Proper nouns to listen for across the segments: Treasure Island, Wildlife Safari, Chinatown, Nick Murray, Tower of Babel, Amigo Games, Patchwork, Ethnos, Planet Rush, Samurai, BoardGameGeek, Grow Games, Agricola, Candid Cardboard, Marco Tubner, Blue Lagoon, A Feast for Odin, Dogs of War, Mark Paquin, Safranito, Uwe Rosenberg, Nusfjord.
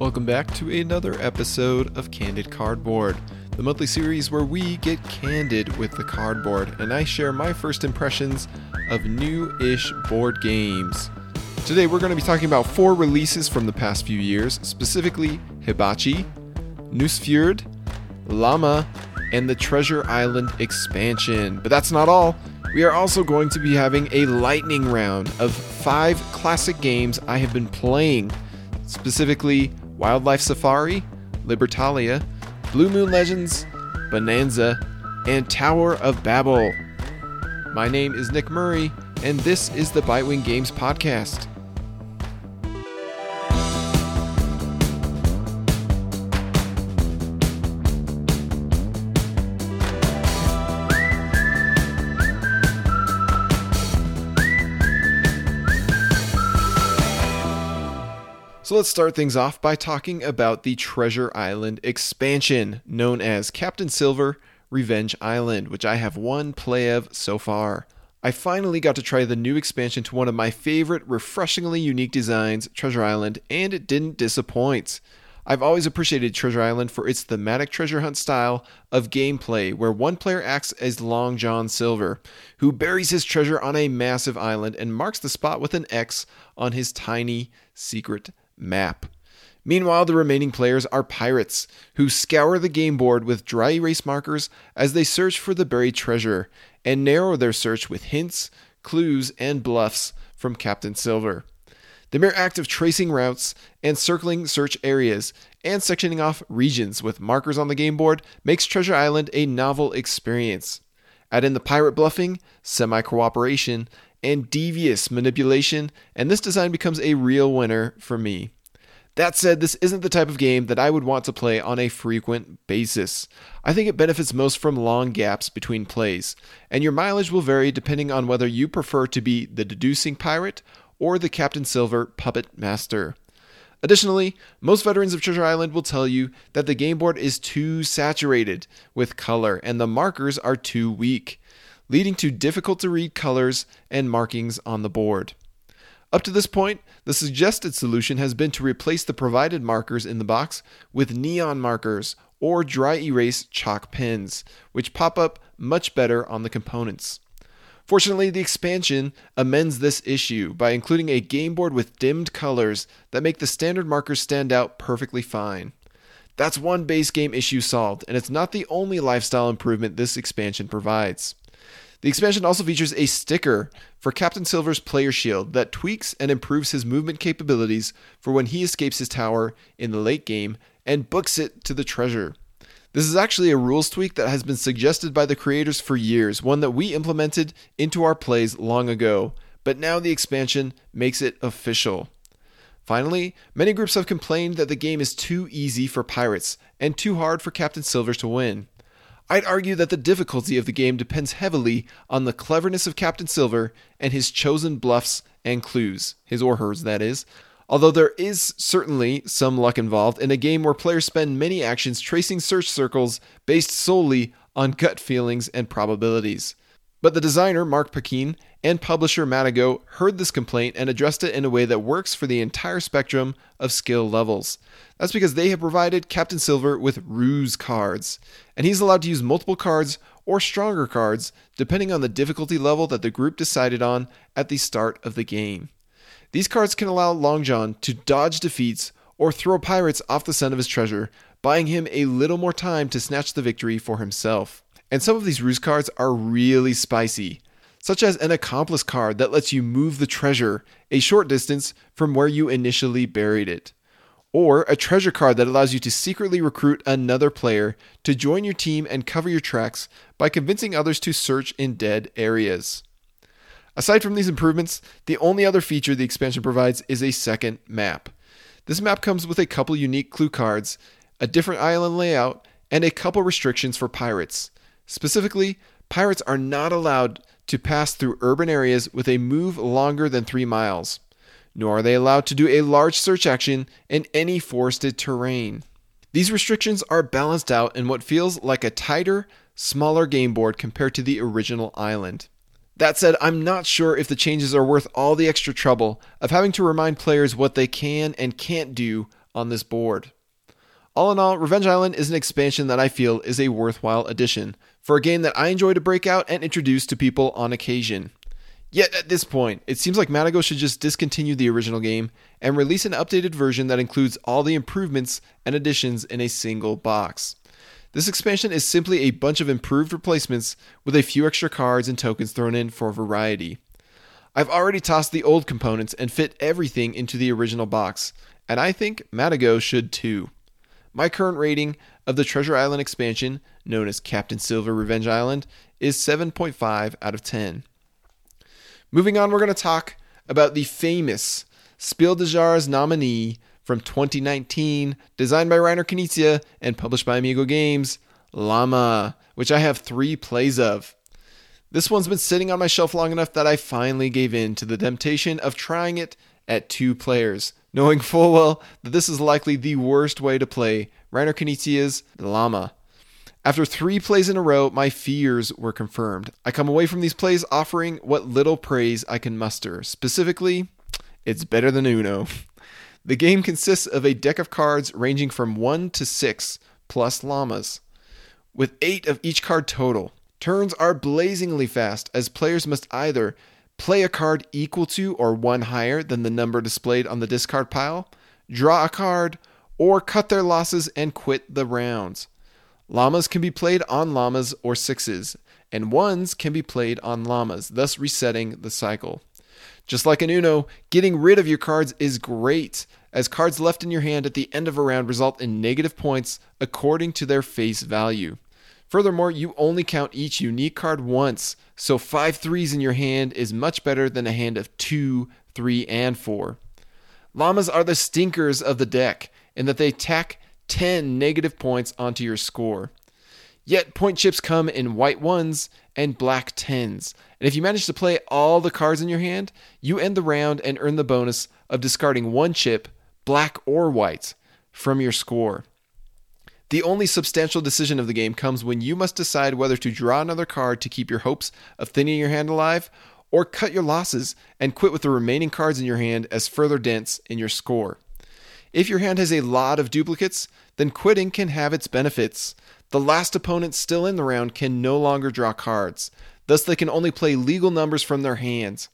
Welcome back to another episode of Candid Cardboard, the monthly series where we get candid with the cardboard and I share my first impressions of new-ish board games. Today we're going to be talking about four releases from the past few years, specifically Hibachi, Nusfjord, Lama, and the Treasure Island expansion. But that's not all. We are also going to be having a lightning round of five classic games I have been playing, specifically Wildlife Safari, Libertalia, Blue Moon Legends, Bonanza, and Tower of Babel. My name is Nick Murray, and this is the Bitewing Games Podcast. So let's start things off by talking about the Treasure Island expansion, known as Captain Silver Revenge Island, which I have one play of so far. I finally got to try the new expansion to one of my favorite, refreshingly unique designs, Treasure Island, and it didn't disappoint. I've always appreciated Treasure Island for its thematic treasure hunt style of gameplay, where one player acts as Long John Silver, who buries his treasure on a massive island and marks the spot with an X on his tiny secret map. Meanwhile, the remaining players are pirates who scour the game board with dry erase markers as they search for the buried treasure and narrow their search with hints, clues, and bluffs from Captain Silver. The mere act of tracing routes and circling search areas and sectioning off regions with markers on the game board makes Treasure Island a novel experience. Add in the pirate bluffing, semi-cooperation, and devious manipulation, and this design becomes a real winner for me. That said, this isn't the type of game that I would want to play on a frequent basis. I think it benefits most from long gaps between plays, and your mileage will vary depending on whether you prefer to be the deducing pirate or the Captain Silver puppet master. Additionally, most veterans of Treasure Island will tell you that the game board is too saturated with color and the markers are too weak, leading to difficult-to-read colors and markings on the board. Up to this point, the suggested solution has been to replace the provided markers in the box with neon markers or dry erase chalk pens, which pop up much better on the components. Fortunately, the expansion amends this issue by including a game board with dimmed colors that make the standard markers stand out perfectly fine. That's one base game issue solved, and it's not the only lifestyle improvement this expansion provides. The expansion also features a sticker for Captain Silver's player shield that tweaks and improves his movement capabilities for when he escapes his tower in the late game and books it to the treasure. This is actually a rules tweak that has been suggested by the creators for years, one that we implemented into our plays long ago, but now the expansion makes it official. Finally, many groups have complained that the game is too easy for pirates and too hard for Captain Silver to win. I'd argue that the difficulty of the game depends heavily on the cleverness of Captain Silver and his chosen bluffs and clues, his or hers, that is, although there is certainly some luck involved in a game where players spend many actions tracing search circles based solely on gut feelings and probabilities. But the designer, Mark Paquin, and publisher, Matagot, heard this complaint and addressed it in a way that works for the entire spectrum of skill levels. That's because they have provided Captain Silver with ruse cards, and he's allowed to use multiple cards or stronger cards depending on the difficulty level that the group decided on at the start of the game. These cards can allow Long John to dodge defeats or throw pirates off the scent of his treasure, buying him a little more time to snatch the victory for himself. And some of these ruse cards are really spicy, such as an accomplice card that lets you move the treasure a short distance from where you initially buried it, or a treasure card that allows you to secretly recruit another player to join your team and cover your tracks by convincing others to search in dead areas. Aside from these improvements, the only other feature the expansion provides is a second map. This map comes with a couple unique clue cards, a different island layout, and a couple restrictions for pirates. Specifically, pirates are not allowed to pass through urban areas with a move longer than 3 miles, nor are they allowed to do a large search action in any forested terrain. These restrictions are balanced out in what feels like a tighter, smaller game board compared to the original island. That said, I'm not sure if the changes are worth all the extra trouble of having to remind players what they can and can't do on this board. All in all, Revenge Island is an expansion that I feel is a worthwhile addition for a game that I enjoy to break out and introduce to people on occasion. Yet at this point, it seems like Matagot should just discontinue the original game and release an updated version that includes all the improvements and additions in a single box. This expansion is simply a bunch of improved replacements with a few extra cards and tokens thrown in for variety. I've already tossed the old components and fit everything into the original box, and I think Matagot should too. My current rating of the Treasure Island expansion, known as Captain Silver Revenge Island, is 7.5 out of 10. Moving on, we're going to talk about the famous Spiel des Jahres nominee from 2019, designed by Reiner Knizia and published by Amigo Games, Lama, which I have 3 plays of. This one's been sitting on my shelf long enough that I finally gave in to the temptation of trying it at 2 players, knowing full well that this is likely the worst way to play Reiner Knizia's Llama. After 3 plays in a row, my fears were confirmed. I come away from these plays offering what little praise I can muster. Specifically, it's better than Uno. The game consists of a deck of cards ranging from 1 to 6, plus llamas, with 8 of each card total. Turns are blazingly fast, as players must either play a card equal to or 1 higher than the number displayed on the discard pile, draw a card, or cut their losses and quit the rounds. Llamas can be played on llamas or 6s, and 1s can be played on llamas, thus resetting the cycle. Just like in Uno, getting rid of your cards is great, as cards left in your hand at the end of a round result in negative points according to their face value. Furthermore, you only count each unique card once, so 5 3s in your hand is much better than a hand of 2, 3, and 4. Llamas are the stinkers of the deck in that they tack 10 negative points onto your score. Yet point chips come in white 1s and black 10s, and if you manage to play all the cards in your hand, you end the round and earn the bonus of discarding 1 chip, black or white, from your score. The only substantial decision of the game comes when you must decide whether to draw another card to keep your hopes of thinning your hand alive, or cut your losses and quit with the remaining cards in your hand as further dents in your score. If your hand has a lot of duplicates, then quitting can have its benefits. The last opponent still in the round can no longer draw cards, thus they can only play legal numbers from their hands.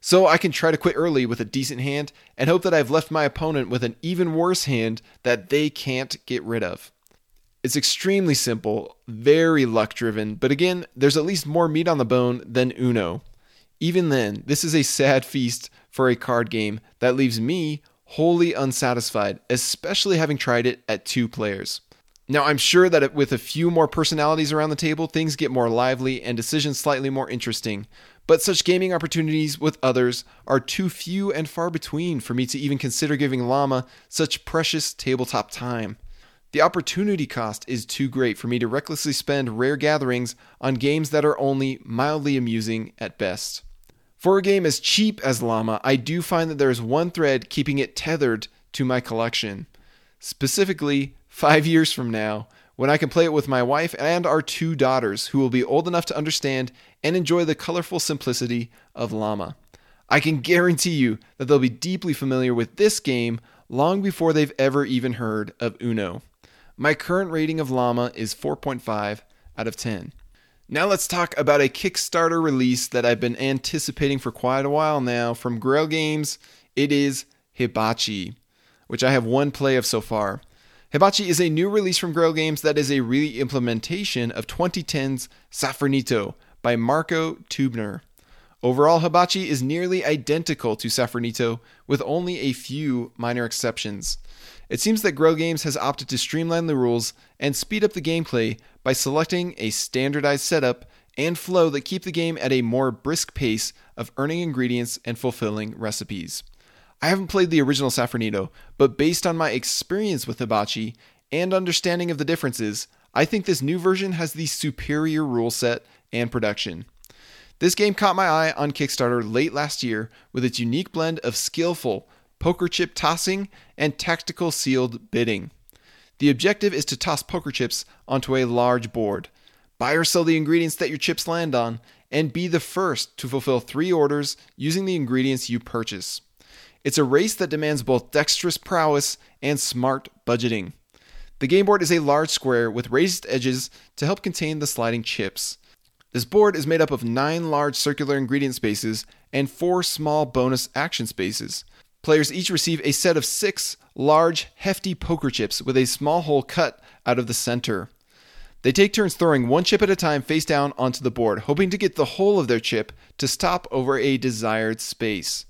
So I can try to quit early with a decent hand and hope that I've left my opponent with an even worse hand that they can't get rid of. It's extremely simple, very luck-driven, but again, there's at least more meat on the bone than Uno. Even then, this is a sad feast for a card game that leaves me wholly unsatisfied, especially having tried it at 2 players. Now, I'm sure that with a few more personalities around the table, things get more lively and decisions slightly more interesting, but such gaming opportunities with others are too few and far between for me to even consider giving Llama such precious tabletop time. The opportunity cost is too great for me to recklessly spend rare gatherings on games that are only mildly amusing at best. For a game as cheap as Llama, I do find that there is one thread keeping it tethered to my collection. Specifically, 5 years from now, when I can play it with my wife and our 2 daughters, who will be old enough to understand and enjoy the colorful simplicity of Llama. I can guarantee you that they'll be deeply familiar with this game long before they've ever even heard of Uno. My current rating of Llama is 4.5 out of 10. Now let's talk about a Kickstarter release that I've been anticipating for quite a while now from Grail Games. It is Hibachi, which I have 1 play of so far. Hibachi is a new release from Grail Games that is a re-implementation of 2010's Safranito by Marco Tubner. Overall, Hibachi is nearly identical to Safranito, with only a few minor exceptions. It seems that Grow Games has opted to streamline the rules and speed up the gameplay by selecting a standardized setup and flow that keep the game at a more brisk pace of earning ingredients and fulfilling recipes. I haven't played the original Safranito, but based on my experience with Hibachi and understanding of the differences, I think this new version has the superior rule set and production. This game caught my eye on Kickstarter late last year with its unique blend of skillful poker chip tossing and tactical sealed bidding. The objective is to toss poker chips onto a large board, buy or sell the ingredients that your chips land on, and be the first to fulfill 3 orders using the ingredients you purchase. It's a race that demands both dexterous prowess and smart budgeting. The game board is a large square with raised edges to help contain the sliding chips. This board is made up of 9 large circular ingredient spaces and 4 small bonus action spaces. Players each receive a set of 6 large, hefty poker chips with a small hole cut out of the center. They take turns throwing one chip at a time face down onto the board, hoping to get the whole of their chip to stop over a desired space.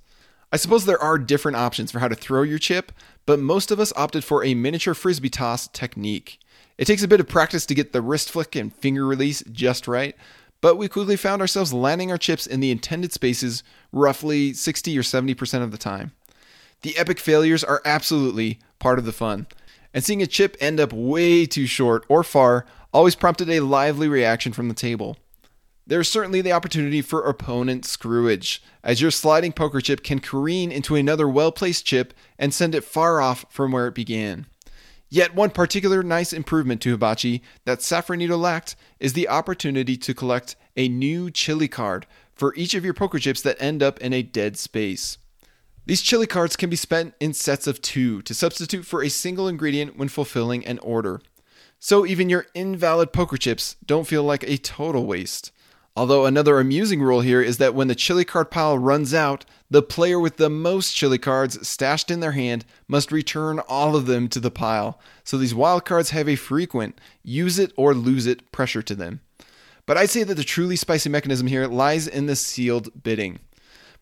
I suppose there are different options for how to throw your chip, but most of us opted for a miniature frisbee toss technique. It takes a bit of practice to get the wrist flick and finger release just right, but we quickly found ourselves landing our chips in the intended spaces roughly 60 or 70% of the time. The epic failures are absolutely part of the fun, and seeing a chip end up way too short or far always prompted a lively reaction from the table. There's certainly the opportunity for opponent screwage, as your sliding poker chip can careen into another well-placed chip and send it far off from where it began. Yet one particular nice improvement to Hibachi that Safranito lacked is the opportunity to collect a new chili card for each of your poker chips that end up in a dead space. These chili cards can be spent in sets of 2 to substitute for a single ingredient when fulfilling an order. So even your invalid poker chips don't feel like a total waste. Although another amusing rule here is that when the chili card pile runs out, the player with the most chili cards stashed in their hand must return all of them to the pile. So these wild cards have a frequent use it or lose it pressure to them. But I'd say that the truly spicy mechanism here lies in the sealed bidding.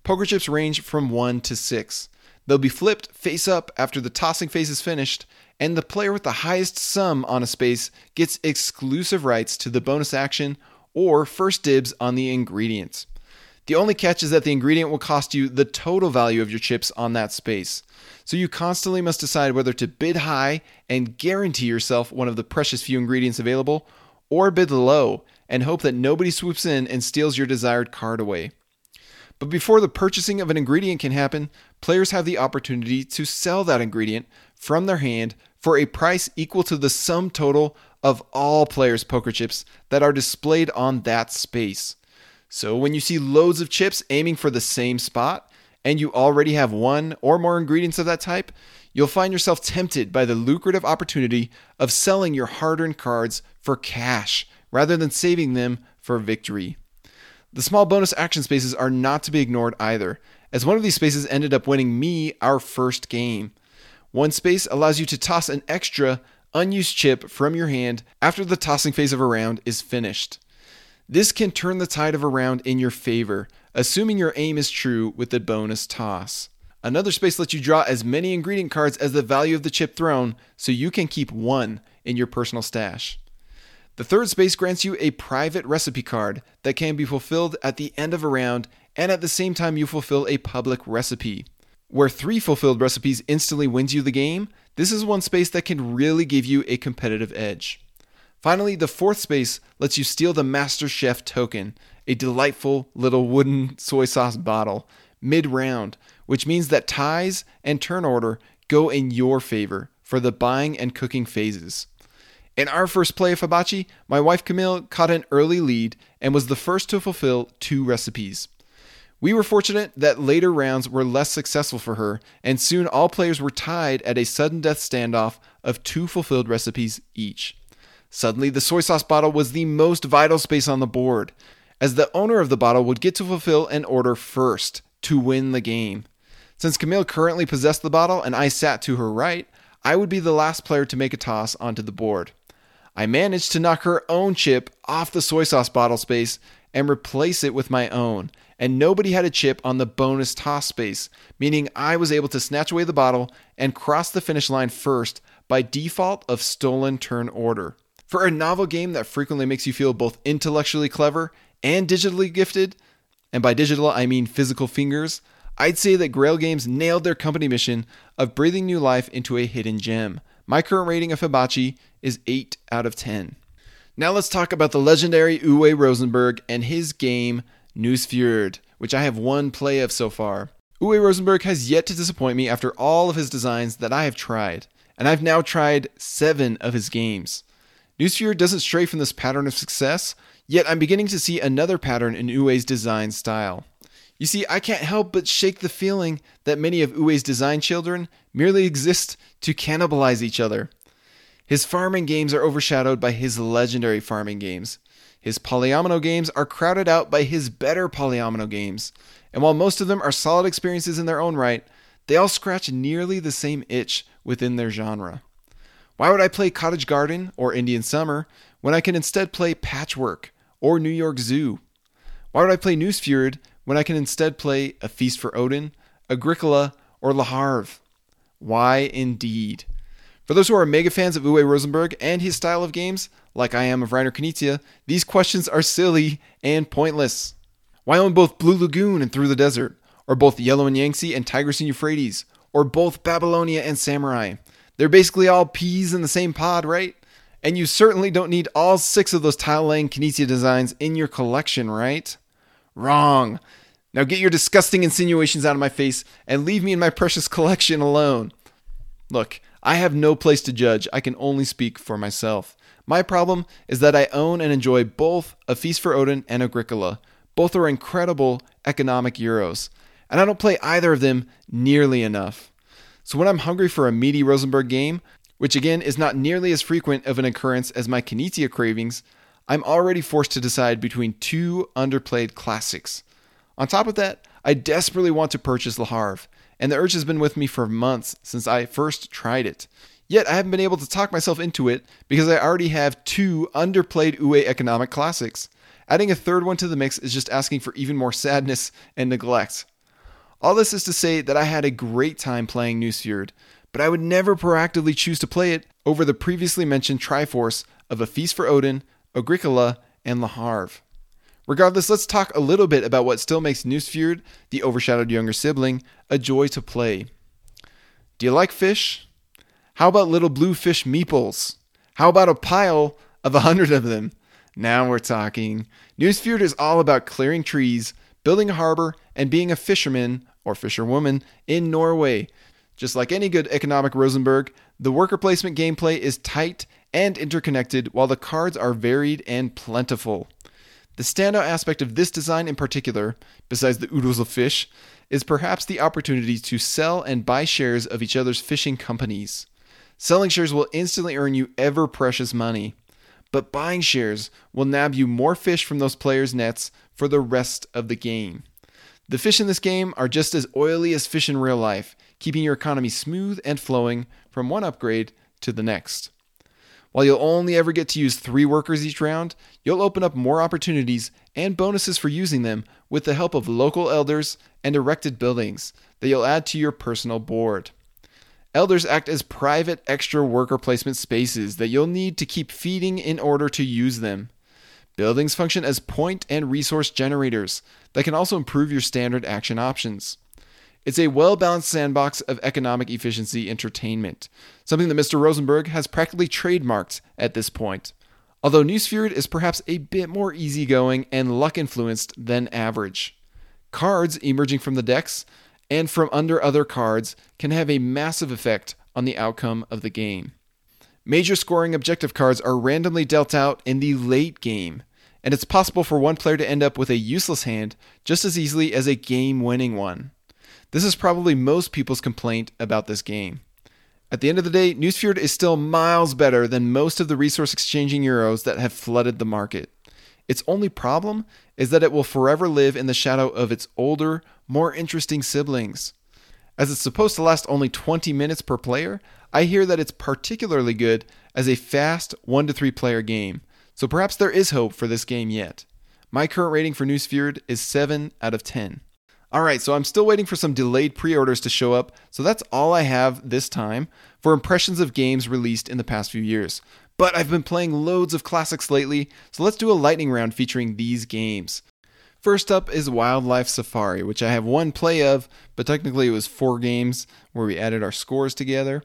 Poker chips range from 1 to 6. They'll be flipped face up after the tossing phase is finished, and the player with the highest sum on a space gets exclusive rights to the bonus action or first dibs on the ingredients. The only catch is that the ingredient will cost you the total value of your chips on that space. So you constantly must decide whether to bid high and guarantee yourself one of the precious few ingredients available, or bid low and hope that nobody swoops in and steals your desired card away. But before the purchasing of an ingredient can happen, players have the opportunity to sell that ingredient from their hand for a price equal to the sum total of all players' poker chips that are displayed on that space. So when you see loads of chips aiming for the same spot, and you already have 1 or more ingredients of that type, you'll find yourself tempted by the lucrative opportunity of selling your hard-earned cards for cash rather than saving them for victory. The small bonus action spaces are not to be ignored either, as one of these spaces ended up winning me our first game. One space allows you to toss an extra, unused chip from your hand after the tossing phase of a round is finished. This can turn the tide of a round in your favor, assuming your aim is true with the bonus toss. Another space lets you draw as many ingredient cards as the value of the chip thrown, so you can keep 1 in your personal stash. The third space grants you a private recipe card that can be fulfilled at the end of a round and at the same time you fulfill a public recipe. Where 3 fulfilled recipes instantly wins you the game, this is one space that can really give you a competitive edge. Finally, the fourth space lets you steal the Master Chef token, a delightful little wooden soy sauce bottle, mid-round, which means that ties and turn order go in your favor for the buying and cooking phases. In our first play of Hibachi, my wife Camille caught an early lead and was the first to fulfill 2 recipes. We were fortunate that later rounds were less successful for her, and soon all players were tied at a sudden death standoff of 2 fulfilled recipes each. Suddenly, the soy sauce bottle was the most vital space on the board, as the owner of the bottle would get to fulfill an order first to win the game. Since Camille currently possessed the bottle and I sat to her right, I would be the last player to make a toss onto the board. I managed to knock her own chip off the soy sauce bottle space and replace it with my own, and nobody had a chip on the bonus toss space, meaning I was able to snatch away the bottle and cross the finish line first by default of stolen turn order. For a novel game that frequently makes you feel both intellectually clever and digitally gifted, and by digital I mean physical fingers, I'd say that Grail Games nailed their company mission of breathing new life into a hidden gem. My current rating of Hibachi is 8 out of 10. Now let's talk about the legendary Uwe Rosenberg and his game Nusfjord, which I have one play of so far. Uwe Rosenberg has yet to disappoint me after all of his designs that I have tried, and I've now tried 7 of his games. Nusfjord doesn't stray from this pattern of success, yet I'm beginning to see another pattern in Uwe's design style. You see, I can't help but shake the feeling that many of Uwe's design children merely exist to cannibalize each other. His farming games are overshadowed by his legendary farming games. His polyomino games are crowded out by his better polyomino games. And while most of them are solid experiences in their own right, they all scratch nearly the same itch within their genre. Why would I play Cottage Garden or Indian Summer when I can instead play Patchwork or New York Zoo? Why would I play Nusfjord when I can instead play A Feast for Odin, Agricola, or Le Havre? Why indeed? For those who are mega fans of Uwe Rosenberg and his style of games, like I am of Reiner Knizia, these questions are silly and pointless. Why own both Blue Lagoon and Through the Desert? Or both Yellow and Yangtze and Tigris and Euphrates? Or both Babylonia and Samurai? They're basically all peas in the same pod, right? And you certainly don't need all six of those tile-laying Knizia designs in your collection, right? Wrong. Now get your disgusting insinuations out of my face and leave me in my precious collection alone. Look, I have no place to judge. I can only speak for myself. My problem is that I own and enjoy both A Feast for Odin and Agricola. Both are incredible economic euros, and I don't play either of them nearly enough. So when I'm hungry for a meaty Rosenberg game, which again is not nearly as frequent of an occurrence as my Knizia cravings, I'm already forced to decide between two underplayed classics. On top of that, I desperately want to purchase Le Havre, and the urge has been with me for months since I first tried it. Yet I haven't been able to talk myself into it because I already have two underplayed Uwe economic classics. Adding a third one to the mix is just asking for even more sadness and neglect. All this is to say that I had a great time playing Nusfjord, but I would never proactively choose to play it over the previously mentioned Triforce of A Feast for Odin, Agricola, and Le Havre. Regardless, let's talk a little bit about what still makes Nusfjord, the overshadowed younger sibling, a joy to play. Do you like fish? How about little blue fish meeples? How about a pile of 100 of them? Now we're talking. Nusfjord is all about clearing trees, building a harbor, and being a fisherman or fisherwoman in Norway. Just like any good economic Rosenberg, the worker placement gameplay is tight and interconnected while the cards are varied and plentiful. The standout aspect of this design in particular, besides the oodles of fish, is perhaps the opportunity to sell and buy shares of each other's fishing companies. Selling shares will instantly earn you ever precious money, but buying shares will nab you more fish from those players' nets for the rest of the game. The fish in this game are just as oily as fish in real life, keeping your economy smooth and flowing from one upgrade to the next. While you'll only ever get to use 3 workers each round, you'll open up more opportunities and bonuses for using them with the help of local elders and erected buildings that you'll add to your personal board. Elders act as private extra worker placement spaces that you'll need to keep feeding in order to use them. Buildings function as point and resource generators that can also improve your standard action options. It's a well-balanced sandbox of economic efficiency entertainment, something that Mr. Rosenberg has practically trademarked at this point, although Nusfjord is perhaps a bit more easygoing and luck-influenced than average. Cards emerging from the decks and from under other cards can have a massive effect on the outcome of the game. Major scoring objective cards are randomly dealt out in the late game, and it's possible for one player to end up with a useless hand just as easily as a game-winning one. This is probably most people's complaint about this game. At the end of the day, Nusfjord is still miles better than most of the resource exchanging euros that have flooded the market. Its only problem is that it will forever live in the shadow of its older, more interesting siblings. As it's supposed to last only 20 minutes per player, I hear that it's particularly good as a fast 1-3 player game, so perhaps there is hope for this game yet. My current rating for Nusfjord is 7 out of 10. Alright, so I'm still waiting for some delayed pre-orders to show up, so that's all I have this time for impressions of games released in the past few years. But I've been playing loads of classics lately, so let's do a lightning round featuring these games. First up is Wildlife Safari, which I have 1 play of, but technically it was 4 games where we added our scores together.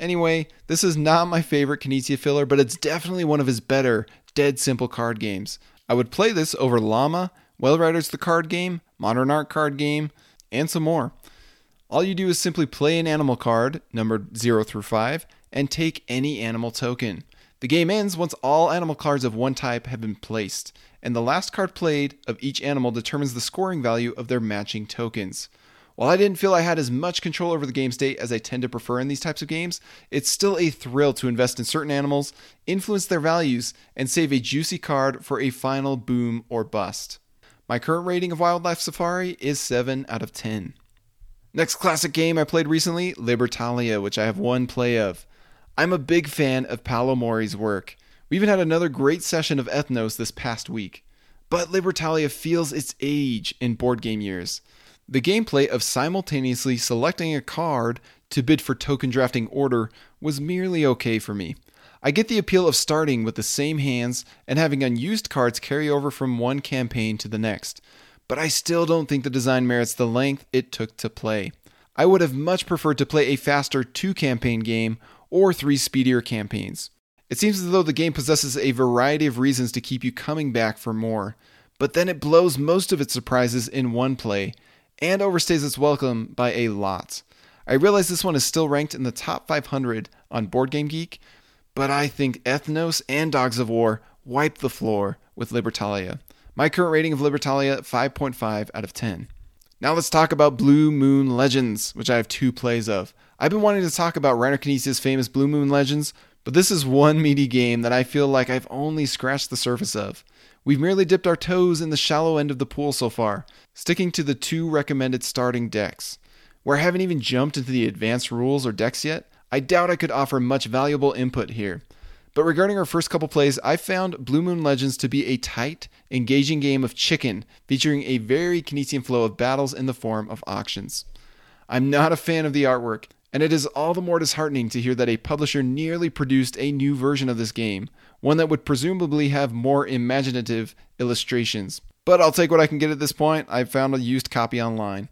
Anyway, this is not my favorite Knizia filler, but it's definitely one of his better, dead simple card games. I would play this over Lama, Well Riders the card game, Modern Art card game, and some more. All you do is simply play an animal card, numbered 0 through 5, and take any animal token. The game ends once all animal cards of one type have been placed, and the last card played of each animal determines the scoring value of their matching tokens. While I didn't feel I had as much control over the game state as I tend to prefer in these types of games, it's still a thrill to invest in certain animals, influence their values, and save a juicy card for a final boom or bust. My current rating of Wildlife Safari is 7 out of 10. Next classic game I played recently, Libertalia, which I have one play of. I'm a big fan of Paolo Mori's work. We even had another great session of Ethnos this past week. But Libertalia feels its age in board game years. The gameplay of simultaneously selecting a card to bid for token drafting order was merely okay for me. I get the appeal of starting with the same hands and having unused cards carry over from one campaign to the next, but I still don't think the design merits the length it took to play. I would have much preferred to play a faster 2-campaign game or 3 speedier campaigns. It seems as though the game possesses a variety of reasons to keep you coming back for more, but then it blows most of its surprises in one play, and overstays its welcome by a lot. I realize this one is still ranked in the top 500 on BoardGameGeek, but I think Ethnos and Dogs of War wipe the floor with Libertalia. My current rating of Libertalia, 5.5 out of 10. Now let's talk about Blue Moon Legends, which I have 2 plays of. I've been wanting to talk about Reiner Knizia's famous Blue Moon Legends, but this is one meaty game that I feel like I've only scratched the surface of. We've merely dipped our toes in the shallow end of the pool so far, sticking to the 2 recommended starting decks. Where I haven't even jumped into the advanced rules or decks yet, I doubt I could offer much valuable input here. But regarding our first couple plays, I found Blue Moon Legends to be a tight, engaging game of chicken, featuring a very Knizian flow of battles in the form of auctions. I'm not a fan of the artwork, and it is all the more disheartening to hear that a publisher nearly produced a new version of this game, one that would presumably have more imaginative illustrations. But I'll take what I can get at this point. I found a used copy online.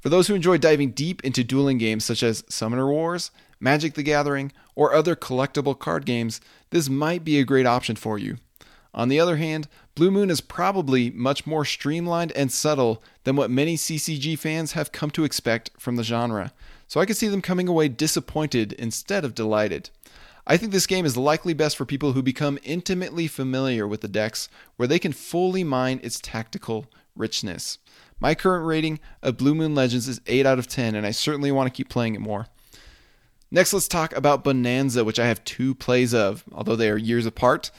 For those who enjoy diving deep into dueling games such as Summoner Wars, Magic the Gathering, or other collectible card games, this might be a great option for you. On the other hand, Blue Moon is probably much more streamlined and subtle than what many CCG fans have come to expect from the genre, so I could see them coming away disappointed instead of delighted. I think this game is likely best for people who become intimately familiar with the decks, where they can fully mine its tactical richness. My current rating of Blue Moon Legends is 8 out of 10, and I certainly want to keep playing it more. Next, let's talk about Bonanza, which I have 2 plays of, although they are years apart.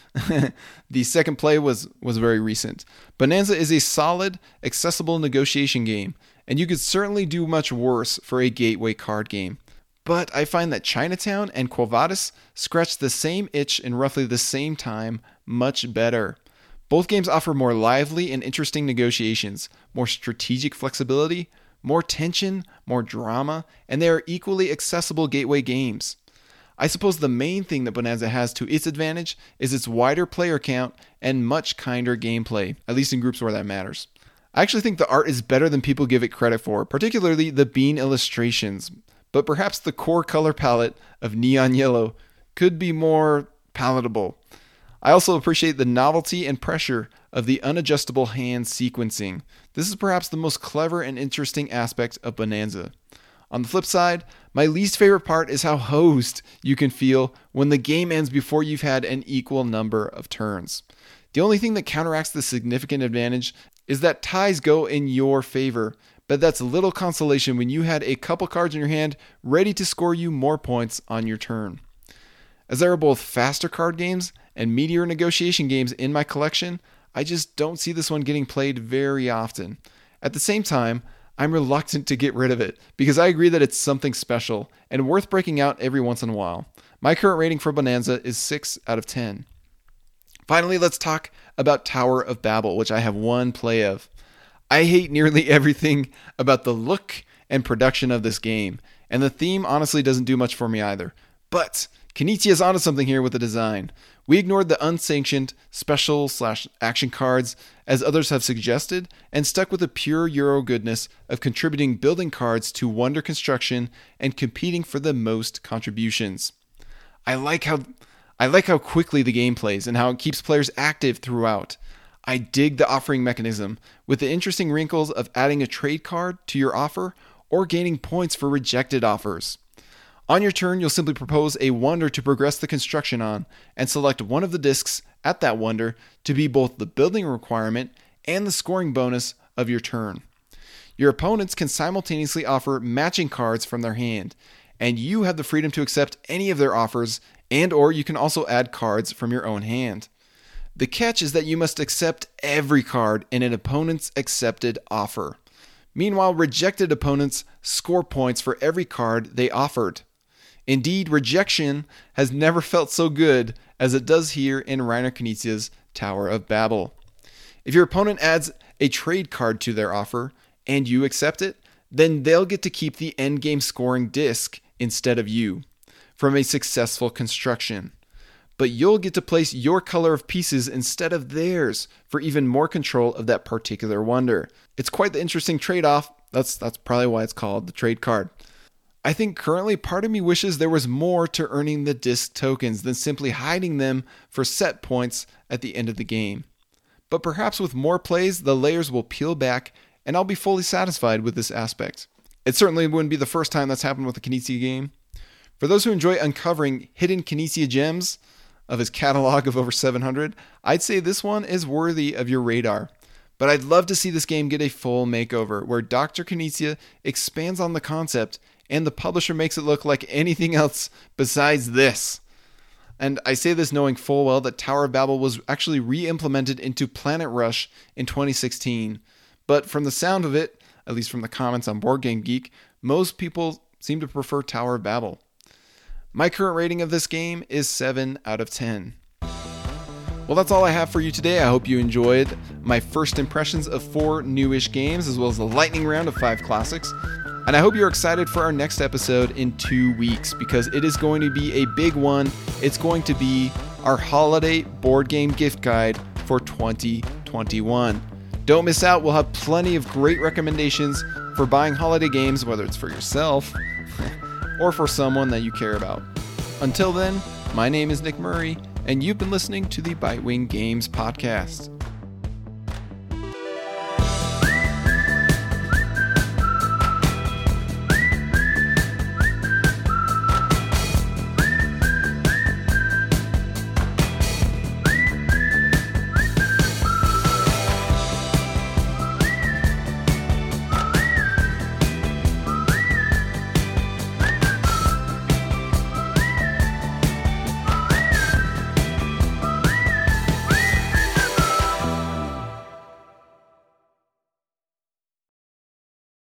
The second play was very recent. Bonanza is a solid, accessible negotiation game, and you could certainly do much worse for a gateway card game. But I find that Chinatown and Quo Vadis scratch the same itch in roughly the same time much better. Both games offer more lively and interesting negotiations, more strategic flexibility, more tension, more drama, and they are equally accessible gateway games. I suppose the main thing that Bonanza has to its advantage is its wider player count and much kinder gameplay, at least in groups where that matters. I actually think the art is better than people give it credit for, particularly the bean illustrations. But perhaps the core color palette of neon yellow could be more palatable. I also appreciate the novelty and pressure of the unadjustable hand sequencing. This is perhaps the most clever and interesting aspect of Bonanza. On the flip side, my least favorite part is how hosed you can feel when the game ends before you've had an equal number of turns. The only thing that counteracts this significant advantage is that ties go in your favor, but that's little consolation when you had a couple cards in your hand ready to score you more points on your turn. As there are both faster card games and meatier negotiation games in my collection, I just don't see this one getting played very often. At the same time, I'm reluctant to get rid of it because I agree that it's something special and worth breaking out every once in a while. My current rating for Bonanza is 6 out of 10. Finally, let's talk about Tower of Babel, which I have 1 play of. I hate nearly everything about the look and production of this game, and the theme honestly doesn't do much for me either. But Knizia is onto something here with the design. We ignored the unsanctioned special/action cards, as others have suggested, and stuck with the pure Euro goodness of contributing building cards to wonder construction and competing for the most contributions. I like how quickly the game plays and how it keeps players active throughout. I dig the offering mechanism, with the interesting wrinkles of adding a trade card to your offer or gaining points for rejected offers. On your turn, you'll simply propose a wonder to progress the construction on, and select one of the discs at that wonder to be both the building requirement and the scoring bonus of your turn. Your opponents can simultaneously offer matching cards from their hand, and you have the freedom to accept any of their offers, and or you can also add cards from your own hand. The catch is that you must accept every card in an opponent's accepted offer. Meanwhile, rejected opponents score points for every card they offered. Indeed, rejection has never felt so good as it does here in Reiner Knizia's Tower of Babel. If your opponent adds a trade card to their offer and you accept it, then they'll get to keep the endgame scoring disc instead of you from a successful construction. But you'll get to place your color of pieces instead of theirs for even more control of that particular wonder. It's quite the interesting trade-off. That's probably why it's called the trade card. I think currently part of me wishes there was more to earning the disc tokens than simply hiding them for set points at the end of the game. But perhaps with more plays, the layers will peel back and I'll be fully satisfied with this aspect. It certainly wouldn't be the first time that's happened with a Knizia game. For those who enjoy uncovering hidden Knizia gems of his catalog of over 700, I'd say this one is worthy of your radar. But I'd love to see this game get a full makeover, where Dr. Knizia expands on the concept and the publisher makes it look like anything else besides this. And I say this knowing full well that Tower of Babel was actually re-implemented into Planet Rush in 2016. But from the sound of it, at least from the comments on BoardGameGeek, most people seem to prefer Tower of Babel. My current rating of this game is 7 out of 10. Well, that's all I have for you today. I hope you enjoyed my first impressions of 4 newish games, as well as the lightning round of 5 classics. And I hope you're excited for our next episode in 2 weeks, because it is going to be a big one. It's going to be our holiday board game gift guide for 2021. Don't miss out. We'll have plenty of great recommendations for buying holiday games, whether it's for yourself or for someone that you care about. Until then, my name is Nick Murray, and you've been listening to the Bitewing Games Podcast.